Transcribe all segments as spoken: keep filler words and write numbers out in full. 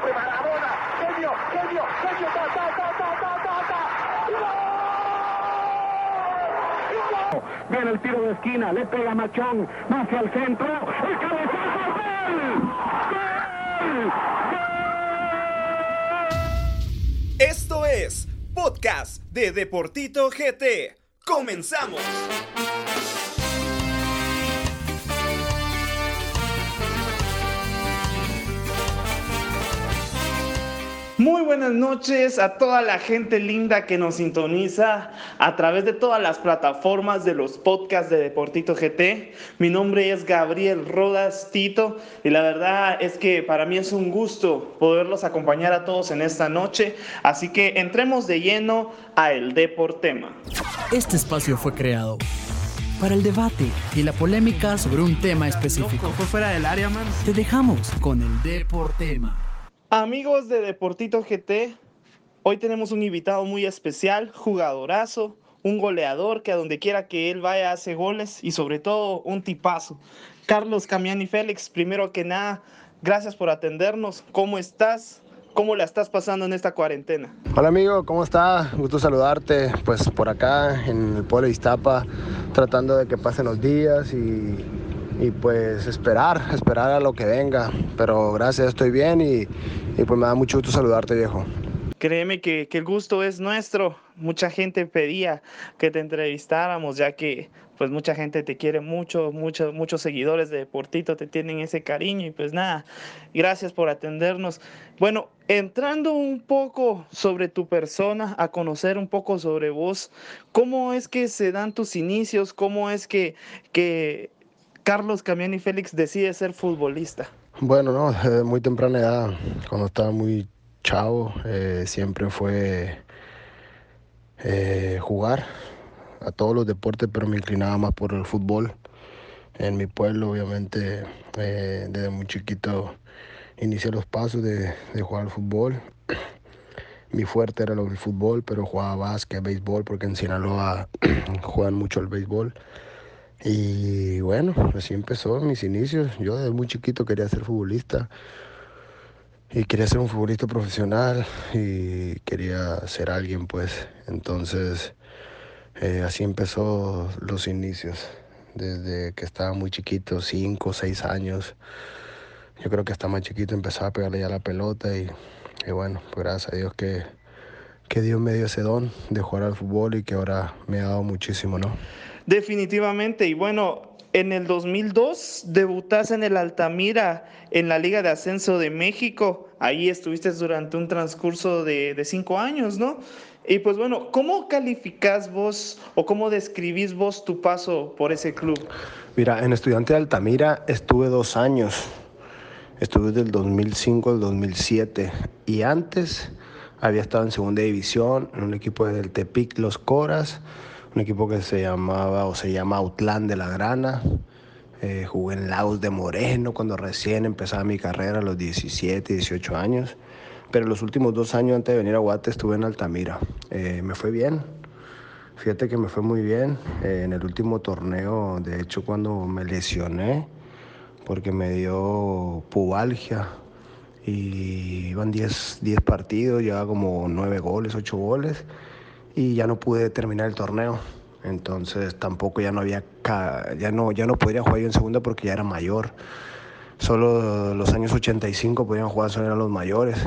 fue Maradona. Genio, genio, genio, ta, ta, ta, ta, ta, ta, ta. ¡Gol! ¡Gol! Viene el tiro de esquina, le pega Machón, va hacia el centro, el cabezazo, ¡gol! ¡Gol! ¡Gol! Esto es Podcast de Deportito G T. ¡Comenzamos! Muy buenas noches a toda la gente linda que nos sintoniza a través de todas las plataformas de los podcasts de Deportito G T. Mi nombre es Gabriel Rodas Tito y la verdad es que para mí es un gusto poderlos acompañar a todos en esta noche. Así que entremos de lleno a el Deportema. Este espacio fue creado para el debate y la polémica sobre un tema específico. Loco, fue fuera del área, man. Te dejamos con el Deportema. Amigos de Deportito G T, hoy tenemos un invitado muy especial, jugadorazo, un goleador que a donde quiera que él vaya hace goles y sobre todo un tipazo. Carlos Kamiani Félix, primero que nada, gracias por atendernos. ¿Cómo estás? ¿Cómo la estás pasando en esta cuarentena? Hola amigo, ¿cómo está? Gusto saludarte, pues por acá en el pueblo de Iztapa, tratando de que pasen los días y... Y pues esperar, esperar a lo que venga. Pero gracias, estoy bien y, y pues me da mucho gusto saludarte, viejo. Créeme que, que el gusto es nuestro. Mucha gente pedía que te entrevistáramos, ya que pues mucha gente te quiere mucho, muchos, muchos seguidores de Deportito te tienen ese cariño. Y pues nada, gracias por atendernos. Bueno, entrando un poco sobre tu persona, a conocer un poco sobre vos, ¿cómo es que se dan tus inicios? ¿Cómo es que... que Carlos Kamiani Félix decide ser futbolista? Bueno, no, desde muy temprana edad, cuando estaba muy chavo, eh, siempre fue eh, jugar a todos los deportes, pero me inclinaba más por el fútbol. En mi pueblo, obviamente, eh, desde muy chiquito inicié los pasos de, de jugar al fútbol. Mi fuerte era el fútbol, pero jugaba básquet, béisbol, porque en Sinaloa juegan mucho el béisbol. Y bueno, así empezó mis inicios. Yo desde muy chiquito quería ser futbolista y quería ser un futbolista profesional y quería ser alguien, pues. Entonces eh, así empezó los inicios, desde que estaba muy chiquito, cinco, seis años. Yo creo que hasta más chiquito empezaba a pegarle ya la pelota y, y bueno, pues gracias a Dios que, que Dios me dio ese don de jugar al fútbol y que ahora me ha dado muchísimo, ¿no? Definitivamente. Y bueno, en el dos mil dos debutaste en el Altamira, en la Liga de Ascenso de México. Ahí estuviste durante un transcurso de, de cinco años, ¿no? Y pues bueno, ¿cómo calificás vos o cómo describís vos tu paso por ese club? Mira, en Estudiante de Altamira estuve dos años. Estuve del dos mil cinco al dos mil siete. Y antes había estado en segunda división, en un equipo del Tepic, Los Coras. Un equipo que se llamaba o se llama Autlán de la Grana. Eh, jugué en Lagos de Moreno cuando recién empezaba mi carrera, a los diecisiete, dieciocho años. Pero los últimos dos años antes de venir a Guate estuve en Altamira. Eh, me fue bien, fíjate que me fue muy bien. Eh, en el último torneo, de hecho, cuando me lesioné, porque me dio pubalgia, y iban diez partidos, llevaba como nueve goles, ocho goles. Y ya no pude terminar el torneo, entonces tampoco ya no había ya no ya no podría jugar yo en segunda porque ya era mayor. Solo los años ochenta y cinco podían jugar, solo eran los mayores.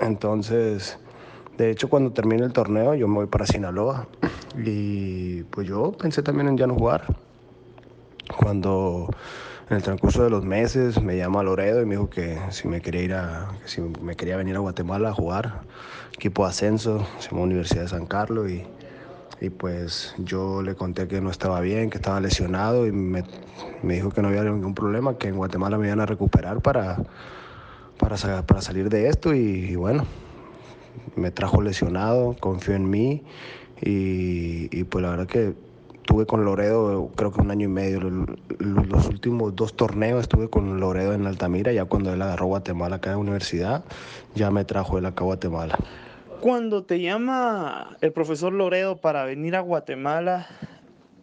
Entonces, de hecho, cuando termine el torneo yo me voy para Sinaloa y pues yo pensé también en ya no jugar. Cuando en el transcurso de los meses me llama Loredo y me dijo que si me quería ir a, que si me quería venir a Guatemala a jugar, equipo de ascenso, se llama Universidad de San Carlos, y, y pues yo le conté que no estaba bien, que estaba lesionado, y me, me dijo que no había ningún problema, que en Guatemala me iban a recuperar para, para, para salir de esto, y, y bueno, me trajo lesionado, confió en mí, y, y pues la verdad que estuve con Loredo creo que un año y medio. Los últimos dos torneos estuve con Loredo en Altamira. Ya cuando él agarró Guatemala acá en la universidad, ya me trajo él acá a Guatemala. Cuando te llama el profesor Loredo para venir a Guatemala,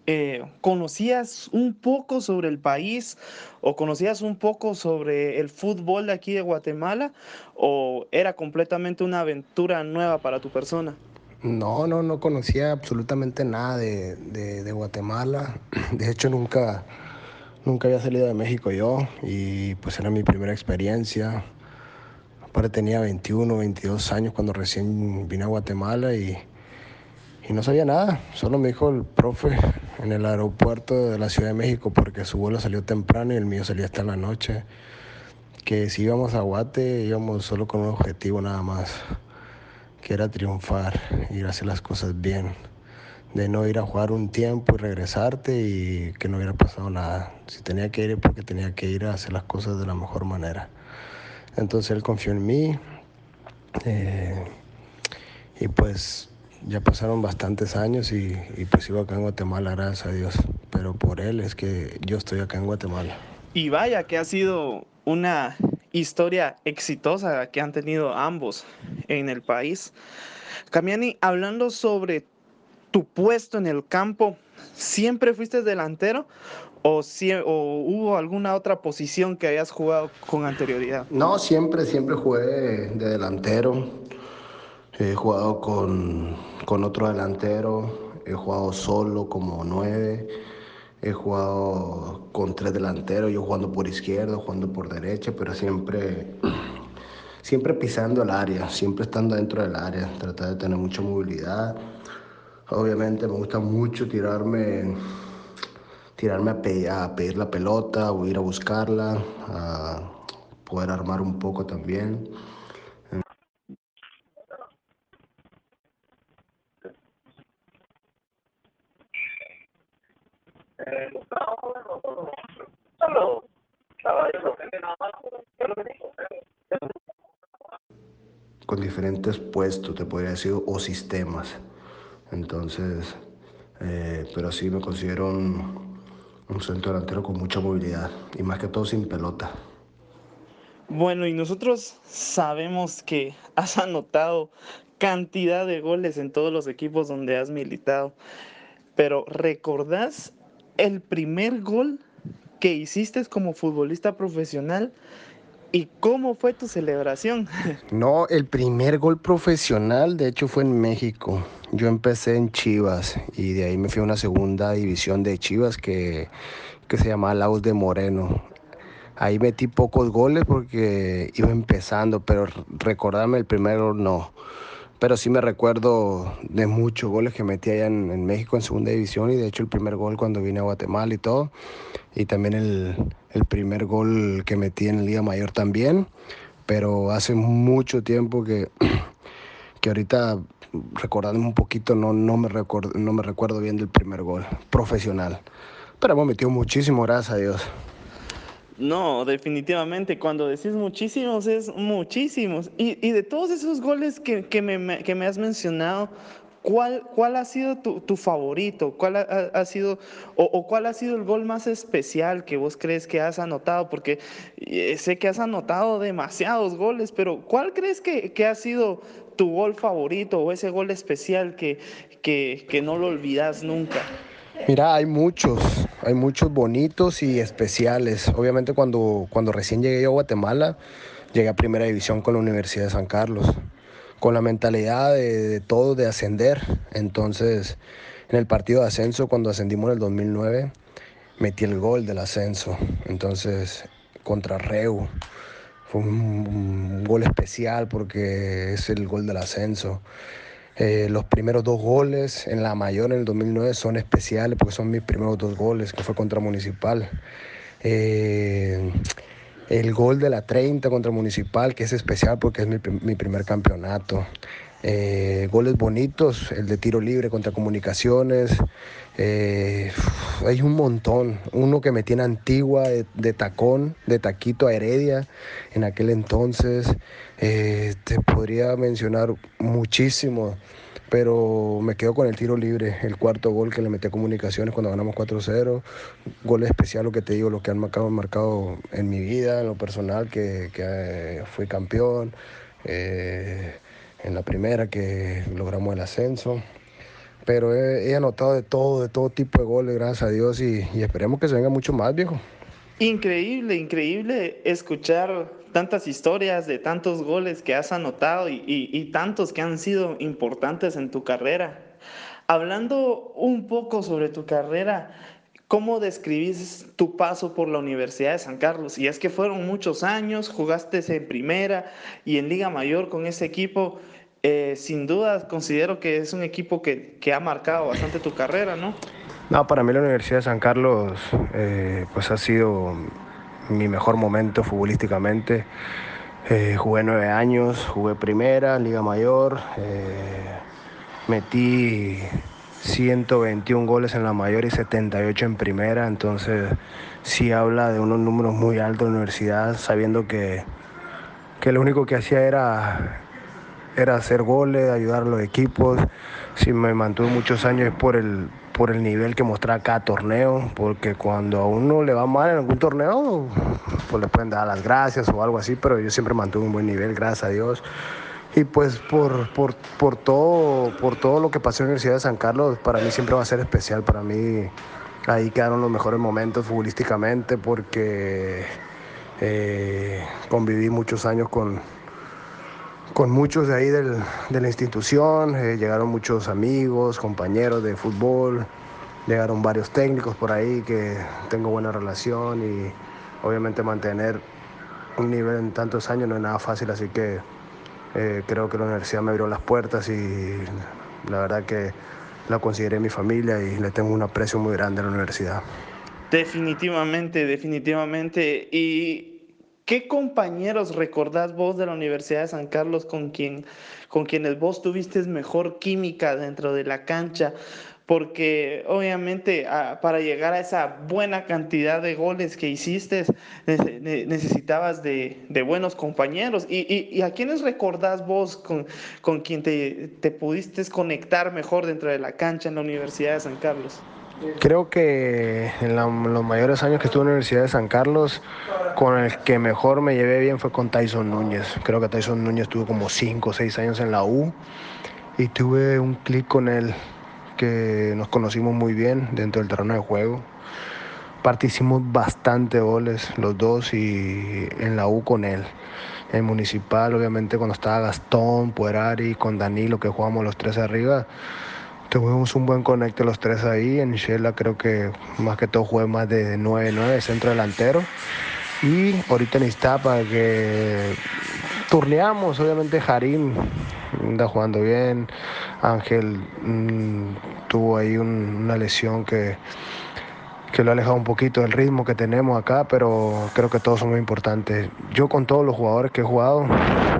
eh, ¿conocías un poco sobre el país o conocías un poco sobre el fútbol de aquí de Guatemala o era completamente una aventura nueva para tu persona? No, no, no conocía absolutamente nada de, de, de Guatemala. De hecho, nunca, nunca había salido de México yo y pues era mi primera experiencia. Aparte tenía veintiuno, veintidós años cuando recién vine a Guatemala y, y no sabía nada. Solo me dijo el profe en el aeropuerto de la Ciudad de México, porque su vuelo salió temprano y el mío salía hasta en la noche, que si íbamos a Guate íbamos solo con un objetivo nada más, que era triunfar, ir a hacer las cosas bien, de no ir a jugar un tiempo y regresarte y que no hubiera pasado nada. Si tenía que ir, porque tenía que ir a hacer las cosas de la mejor manera. Entonces él confió en mí eh, y pues ya pasaron bastantes años y, y pues iba acá en Guatemala, gracias a Dios. Pero por él es que yo estoy acá en Guatemala. Y vaya que ha sido una historia exitosa que han tenido ambos en el país. Kamiani, hablando sobre tu puesto en el campo, ¿siempre fuiste delantero o, si, o hubo alguna otra posición que hayas jugado con anterioridad? No, siempre, siempre jugué de delantero. He jugado con, con otro delantero, he jugado solo como nueve. He jugado con tres delanteros, yo jugando por izquierda, jugando por derecha, pero siempre, siempre pisando el área, siempre estando dentro del área, tratar de tener mucha movilidad. Obviamente me gusta mucho tirarme, tirarme a, pe- a pedir la pelota o ir a buscarla, a poder armar un poco también. Con diferentes puestos, te podría decir, o sistemas. Entonces, eh, pero sí me considero un, un centro delantero con mucha movilidad y más que todo sin pelota. Bueno, y nosotros sabemos que has anotado cantidad de goles en todos los equipos donde has militado, pero ¿recordás el primer gol que hiciste como futbolista profesional y cómo fue tu celebración? No, el primer gol profesional de hecho fue en México. Yo empecé en Chivas y de ahí me fui a una segunda división de Chivas que, que se llamaba Lagos de Moreno. Ahí metí pocos goles porque iba empezando, pero recordarme el primer gol no. Pero sí me recuerdo de muchos goles que metí allá en, en México en segunda división y de hecho el primer gol cuando vine a Guatemala y todo. Y también el, el primer gol que metí en Liga Mayor también. Pero hace mucho tiempo que, que ahorita recordándome un poquito no, no, me record, no me recuerdo bien del primer gol profesional. Pero hemos metido muchísimo, gracias a Dios. No, definitivamente, cuando decís muchísimos, es muchísimos. Y, y de todos esos goles que, que, me, que me has mencionado, ¿cuál, cuál ha sido tu, tu favorito? ¿Cuál ha, ha sido, o, o cuál ha sido el gol más especial que vos crees que has anotado? Porque sé que has anotado demasiados goles, pero ¿cuál crees que, que ha sido tu gol favorito o ese gol especial que, que, que no lo olvidás nunca? Mira, hay muchos, hay muchos bonitos y especiales. Obviamente cuando, cuando recién llegué yo a Guatemala, llegué a Primera División con la Universidad de San Carlos, con la mentalidad de, de todo, de ascender. Entonces, en el partido de ascenso, cuando ascendimos en el dos mil nueve, metí el gol del ascenso. Entonces, contra Reu, fue un, un gol especial porque es el gol del ascenso. Eh, los primeros dos goles en la mayor en el dos mil nueve son especiales porque son mis primeros dos goles, que fue contra Municipal. Eh, el gol de la treinta contra Municipal, que es especial porque es mi, mi primer campeonato. Eh, goles bonitos, el de tiro libre contra Comunicaciones. Eh, hay un montón. Uno que metí en Antigua de, de tacón, de taquito a Heredia en aquel entonces. Eh, te podría mencionar muchísimo, pero me quedo con el tiro libre, el cuarto gol que le metí a Comunicaciones cuando ganamos cuatro cero. Gol especial, lo que te digo, lo que han marcado, han marcado en mi vida, en lo personal, que, que eh, fui campeón. Eh, en la primera que logramos el ascenso. pero he, he anotado de todo, de todo tipo de goles, gracias a Dios, y, y esperemos que se venga mucho más, viejo. Increíble, increíble escuchar tantas historias de tantos goles que has anotado y, y, y tantos que han sido importantes en tu carrera. Hablando un poco sobre tu carrera, ¿cómo describís tu paso por la Universidad de San Carlos? Y es que fueron muchos años, jugaste en Primera y en Liga Mayor con ese equipo. Eh, sin duda considero que es un equipo que, que ha marcado bastante tu carrera, ¿no? No, para mí la Universidad de San Carlos eh, pues ha sido mi mejor momento futbolísticamente. Eh, jugué nueve años, jugué Primera, Liga Mayor, eh, metí ciento veintiún goles en la Mayor y setenta y ocho en Primera, entonces sí habla de unos números muy altos en la universidad, sabiendo que, que lo único que hacía era... era hacer goles, ayudar a los equipos. Si me mantuve muchos años es por el, por el nivel que mostraba cada torneo, porque cuando a uno le va mal en algún torneo, pues le pueden dar las gracias o algo así, pero yo siempre mantuve un buen nivel, gracias a Dios. Y pues por, por, por, todo, por todo lo que pasó en la Universidad de San Carlos, para mí siempre va a ser especial. Para mí ahí quedaron los mejores momentos futbolísticamente, porque eh, conviví muchos años con... con muchos de ahí del, de la institución, eh, llegaron muchos amigos, compañeros de fútbol, llegaron varios técnicos por ahí que tengo buena relación, y obviamente mantener un nivel en tantos años no es nada fácil, así que eh, creo que la universidad me abrió las puertas y la verdad que la consideré mi familia y le tengo un aprecio muy grande a la universidad. Definitivamente, definitivamente. Y ¿qué compañeros recordás vos de la Universidad de San Carlos con, quien, con quienes vos tuviste mejor química dentro de la cancha? Porque obviamente a, para llegar a esa buena cantidad de goles que hiciste necesitabas de, de buenos compañeros. ¿Y, y, y a quiénes recordás vos con, con quien te, te pudiste conectar mejor dentro de la cancha en la Universidad de San Carlos? Creo que en la, los mayores años que estuve en la Universidad de San Carlos, con el que mejor me llevé bien fue con Tyson Núñez. Creo que Tyson Núñez estuvo como cinco o seis años en la U y tuve un clic con él que nos conocimos muy bien dentro del terreno de juego. Aparte hicimos bastante goles los dos, y en la U con él. En Municipal, obviamente, cuando estaba Gastón, Puerari, con Danilo, que jugamos los tres arriba, tuvimos un buen conecte los tres ahí. En Xelajú creo que más que todo jugué más de nueve nueve, centro delantero. Y ahorita en Iztapa, que turneamos, obviamente Harim anda jugando bien. Ángel mmm, tuvo ahí un, una lesión que, que lo ha alejado un poquito del ritmo que tenemos acá, pero creo que todos son muy importantes. Yo con todos los jugadores que he jugado,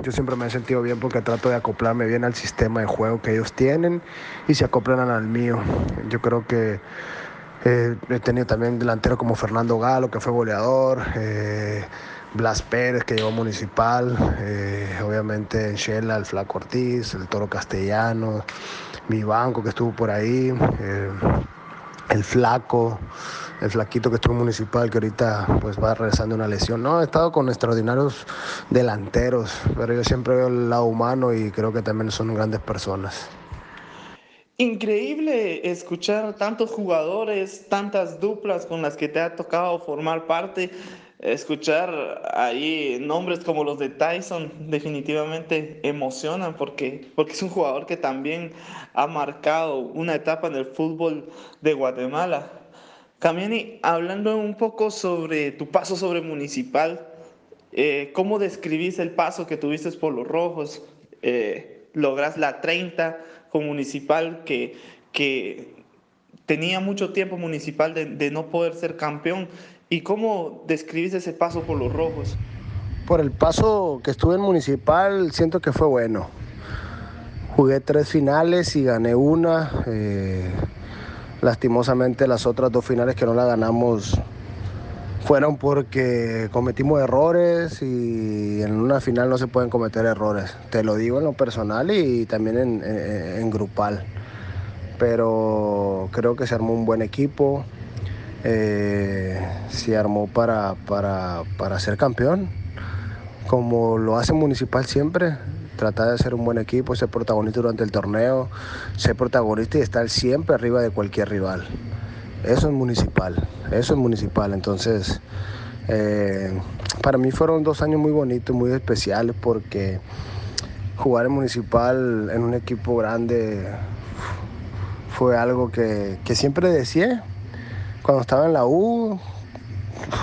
yo siempre me he sentido bien porque trato de acoplarme bien al sistema de juego que ellos tienen y se acoplan al mío. Yo creo que eh, he tenido también delanteros como Fernando Galo, que fue goleador, eh, Blas Pérez, que llegó Municipal, eh, obviamente Enxella, el Flaco Ortiz, el Toro Castellano, Mi Banco, que estuvo por ahí, eh, el Flaco, el Flaquito, que estuvo en Municipal, que ahorita pues va regresando una lesión. No, he estado con extraordinarios delanteros, pero yo siempre veo el lado humano y creo que también son grandes personas. Increíble escuchar tantos jugadores, tantas duplas con las que te ha tocado formar parte. Escuchar ahí nombres como los de Tyson definitivamente emocionan, porque, porque es un jugador que también ha marcado una etapa en el fútbol de Guatemala. Kamiani, hablando un poco sobre tu paso sobre Municipal, eh, ¿cómo describís el paso que tuviste por los rojos? Eh, lográs la treinta con Municipal, que, que tenía mucho tiempo Municipal de, de no poder ser campeón. ¿Y cómo describís ese paso por los rojos? Por el paso que estuve en Municipal, siento que fue bueno. Jugué tres finales y gané una. Eh, lastimosamente las otras dos finales que no la ganamos fueron porque cometimos errores, y en una final no se pueden cometer errores. Te lo digo en lo personal y también en, en, en grupal. Pero creo que se armó un buen equipo. Eh, se armó para, para, para ser campeón, como lo hace Municipal siempre. tratar de ser un buen equipo, ser protagonista durante el torneo, ser protagonista y estar siempre arriba de cualquier rival. Eso es Municipal, eso es Municipal. Entonces, eh, para mí fueron dos años muy bonitos, muy especiales, porque jugar en Municipal, en un equipo grande, fue algo que, que siempre deseé. Cuando estaba en la U,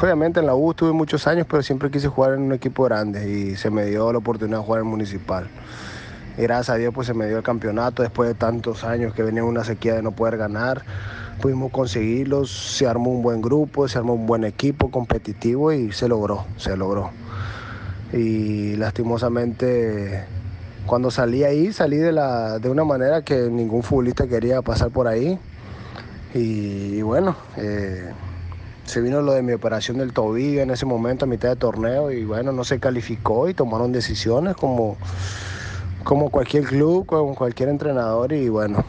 obviamente en la U estuve muchos años, pero siempre quise jugar en un equipo grande y se me dio la oportunidad de jugar en Municipal. Y gracias a Dios pues se me dio el campeonato, después de tantos años que venía una sequía de no poder ganar, pudimos conseguirlo, se armó un buen grupo, se armó un buen equipo competitivo y se logró, se logró. Y lastimosamente cuando salí ahí, salí de, la, de una manera que ningún futbolista quería pasar por ahí. Y, y bueno, eh, se vino lo de mi operación del tobillo en ese momento, a mitad de torneo, y bueno, no se calificó y tomaron decisiones como, como cualquier club, como cualquier entrenador, y bueno,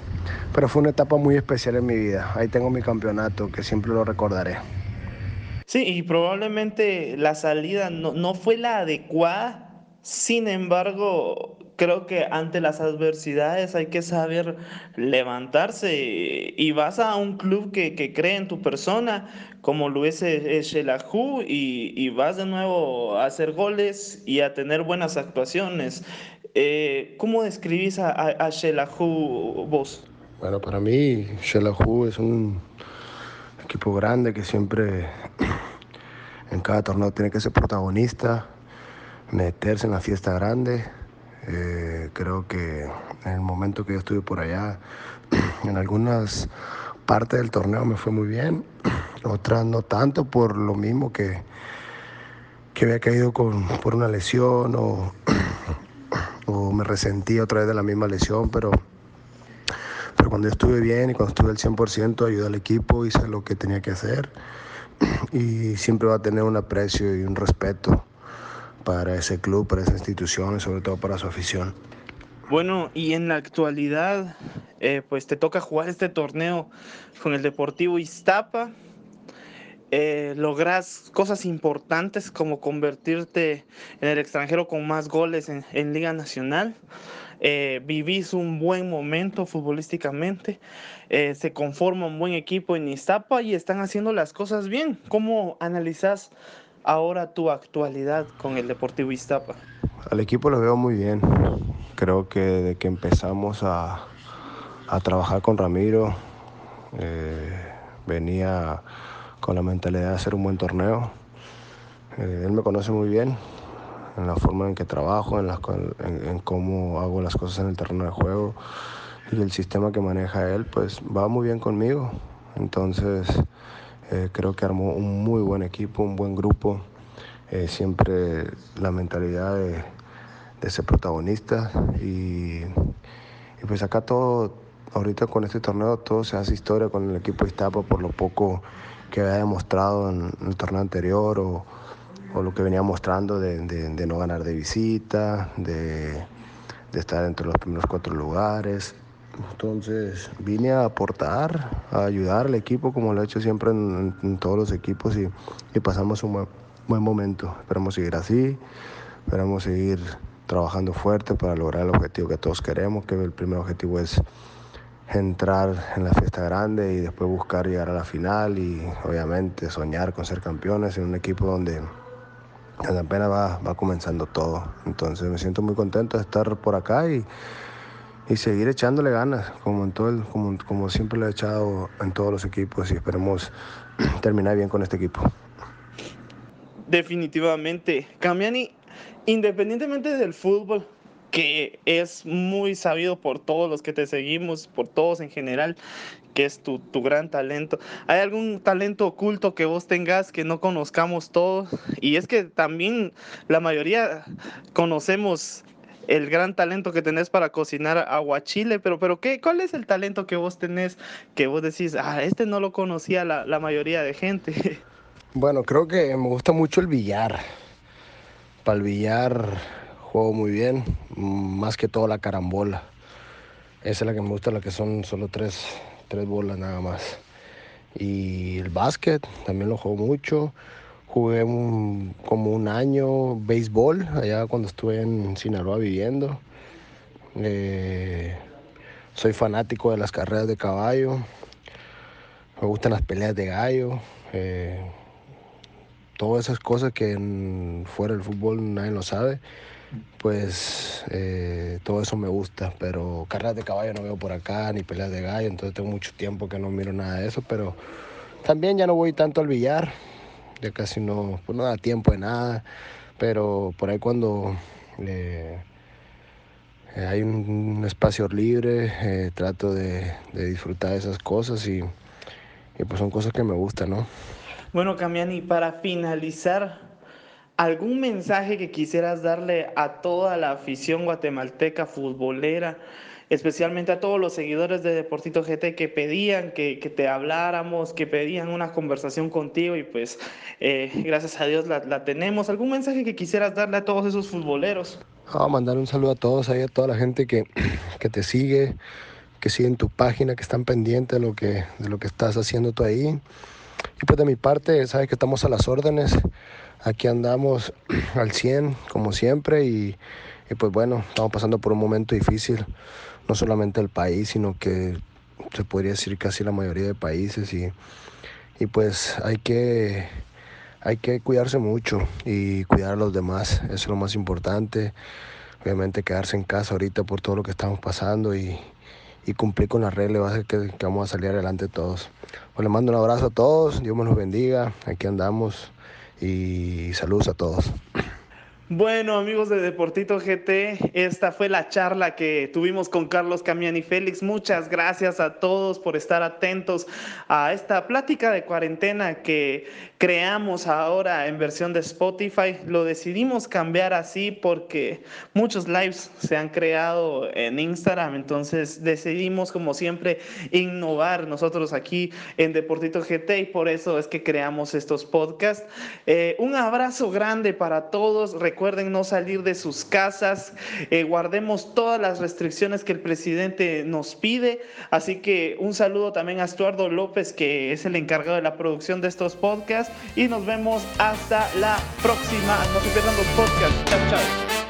pero fue una etapa muy especial en mi vida. Ahí tengo mi campeonato, que siempre lo recordaré. Sí, y probablemente la salida no, no fue la adecuada, sin embargo, creo que ante las adversidades hay que saber levantarse y vas a un club que, que cree en tu persona, como lo es Xelajú, y, y vas de nuevo a hacer goles y a tener buenas actuaciones. Eh, ¿Cómo describís a, a, a Xelajú vos? Bueno, para mí Xelajú es un equipo grande que siempre en cada torneo tiene que ser protagonista, meterse en la fiesta grande. Eh, creo que en el momento que yo estuve por allá, en algunas partes del torneo me fue muy bien, otras no tanto, por lo mismo que, que había caído con, por una lesión o, o me resentí otra vez de la misma lesión, pero, pero cuando yo estuve bien y cuando estuve al cien por ciento ayudé al equipo, hice lo que tenía que hacer y siempre va a tener un aprecio y un respeto para ese club, para esa institución y sobre todo para su afición. Bueno, y en la actualidad, eh, pues te toca jugar este torneo con el Deportivo Iztapa. Eh, logras cosas importantes como convertirte en el extranjero con más goles en, en Liga Nacional. Eh, vivís un buen momento futbolísticamente. Eh, se conforma un buen equipo en Iztapa y están haciendo las cosas bien. ¿Cómo analizás ahora tu actualidad con el Deportivo Iztapa? Al equipo lo veo muy bien. Creo que desde que empezamos a, a trabajar con Ramiro, eh, venía con la mentalidad de hacer un buen torneo. Eh, él me conoce muy bien, en la forma en que trabajo, en, la, en, en cómo hago las cosas en el terreno de juego, y el sistema que maneja él, pues va muy bien conmigo. Entonces, Eh, creo que armó un muy buen equipo, un buen grupo. Eh, siempre la mentalidad de, de ser protagonista. Y, y pues acá todo, ahorita con este torneo, todo se hace historia con el equipo Iztapa por lo poco que había demostrado en el torneo anterior o, o lo que venía mostrando de, de, de no ganar de visita, de, de estar entre los primeros cuatro lugares. Entonces vine a aportar, a ayudar al equipo como lo he hecho siempre en, en todos los equipos y, y pasamos un buen, buen momento. Esperamos seguir así, esperamos seguir trabajando fuerte para lograr el objetivo que todos queremos, que el primer objetivo es entrar en la fiesta grande y después buscar llegar a la final y obviamente soñar con ser campeones en un equipo donde apenas va, va comenzando todo. Entonces me siento muy contento de estar por acá y Y seguir echándole ganas, como, en todo el, como, como siempre lo he echado en todos los equipos, y esperemos terminar bien con este equipo. Definitivamente. Kamiani, independientemente del fútbol, que es muy sabido por todos los que te seguimos, por todos en general, que es tu, tu gran talento, ¿hay algún talento oculto que vos tengas que no conozcamos todos? Y es que también la mayoría conocemos el gran talento que tenés para cocinar aguachile, pero, pero ¿qué, ¿cuál es el talento que vos tenés que vos decís, ah, este no lo conocía la, la mayoría de gente? Bueno, creo que me gusta mucho el billar. Para el billar juego muy bien, más que todo la carambola. Esa es la que me gusta, la que son solo tres, tres bolas nada más. Y el básquet también lo juego mucho. Jugué un, como un año béisbol, allá cuando estuve en Sinaloa viviendo. Eh, soy fanático de las carreras de caballo, me gustan las peleas de gallo, eh, todas esas cosas que en, fuera del fútbol nadie lo sabe, pues eh, todo eso me gusta, pero carreras de caballo no veo por acá, ni peleas de gallo, entonces tengo mucho tiempo que no miro nada de eso, pero también ya no voy tanto al billar. Ya casi no, pues no da tiempo de nada, pero por ahí cuando eh, hay un, un espacio libre, eh, trato de, de disfrutar de esas cosas y, y pues son cosas que me gustan, ¿no? Bueno, Kamiani, para finalizar, ¿algún mensaje que quisieras darle a toda la afición guatemalteca futbolera, especialmente a todos los seguidores de Deportito G T que pedían que, que te habláramos, que pedían una conversación contigo y pues eh, gracias a Dios la, la tenemos? ¿Algún mensaje que quisieras darle a todos esos futboleros? Ah, mandar un saludo a todos, ahí a toda la gente que, que te sigue, que sigue en tu página, que están pendientes de lo que, de lo que estás haciendo tú ahí. Y pues de mi parte, sabes que estamos a las órdenes, aquí andamos al cien como siempre y, y pues bueno, estamos pasando por un momento difícil. No solamente el país, sino que se podría decir casi la mayoría de países y, y pues hay que, hay que cuidarse mucho y cuidar a los demás, eso es lo más importante. Obviamente quedarse en casa ahorita por todo lo que estamos pasando y, y cumplir con las reglas va a ser que, que vamos a salir adelante todos. Pues les mando un abrazo a todos, Dios me los bendiga, aquí andamos y saludos a todos. Bueno, amigos de Deportito G T, esta fue la charla que tuvimos con Carlos Kamiani Félix. Muchas gracias a todos por estar atentos a esta plática de cuarentena que creamos ahora en versión de Spotify. Lo decidimos cambiar así porque muchos lives se han creado en Instagram, entonces decidimos, como siempre, innovar nosotros aquí en Deportito G T y por eso es que creamos estos podcasts. Eh, un abrazo grande para todos. Recuerden no salir de sus casas, eh, guardemos todas las restricciones que el presidente nos pide, así que un saludo también a Estuardo López, que es el encargado de la producción de estos podcasts, y nos vemos hasta la próxima, no se pierdan los podcasts, chao chao.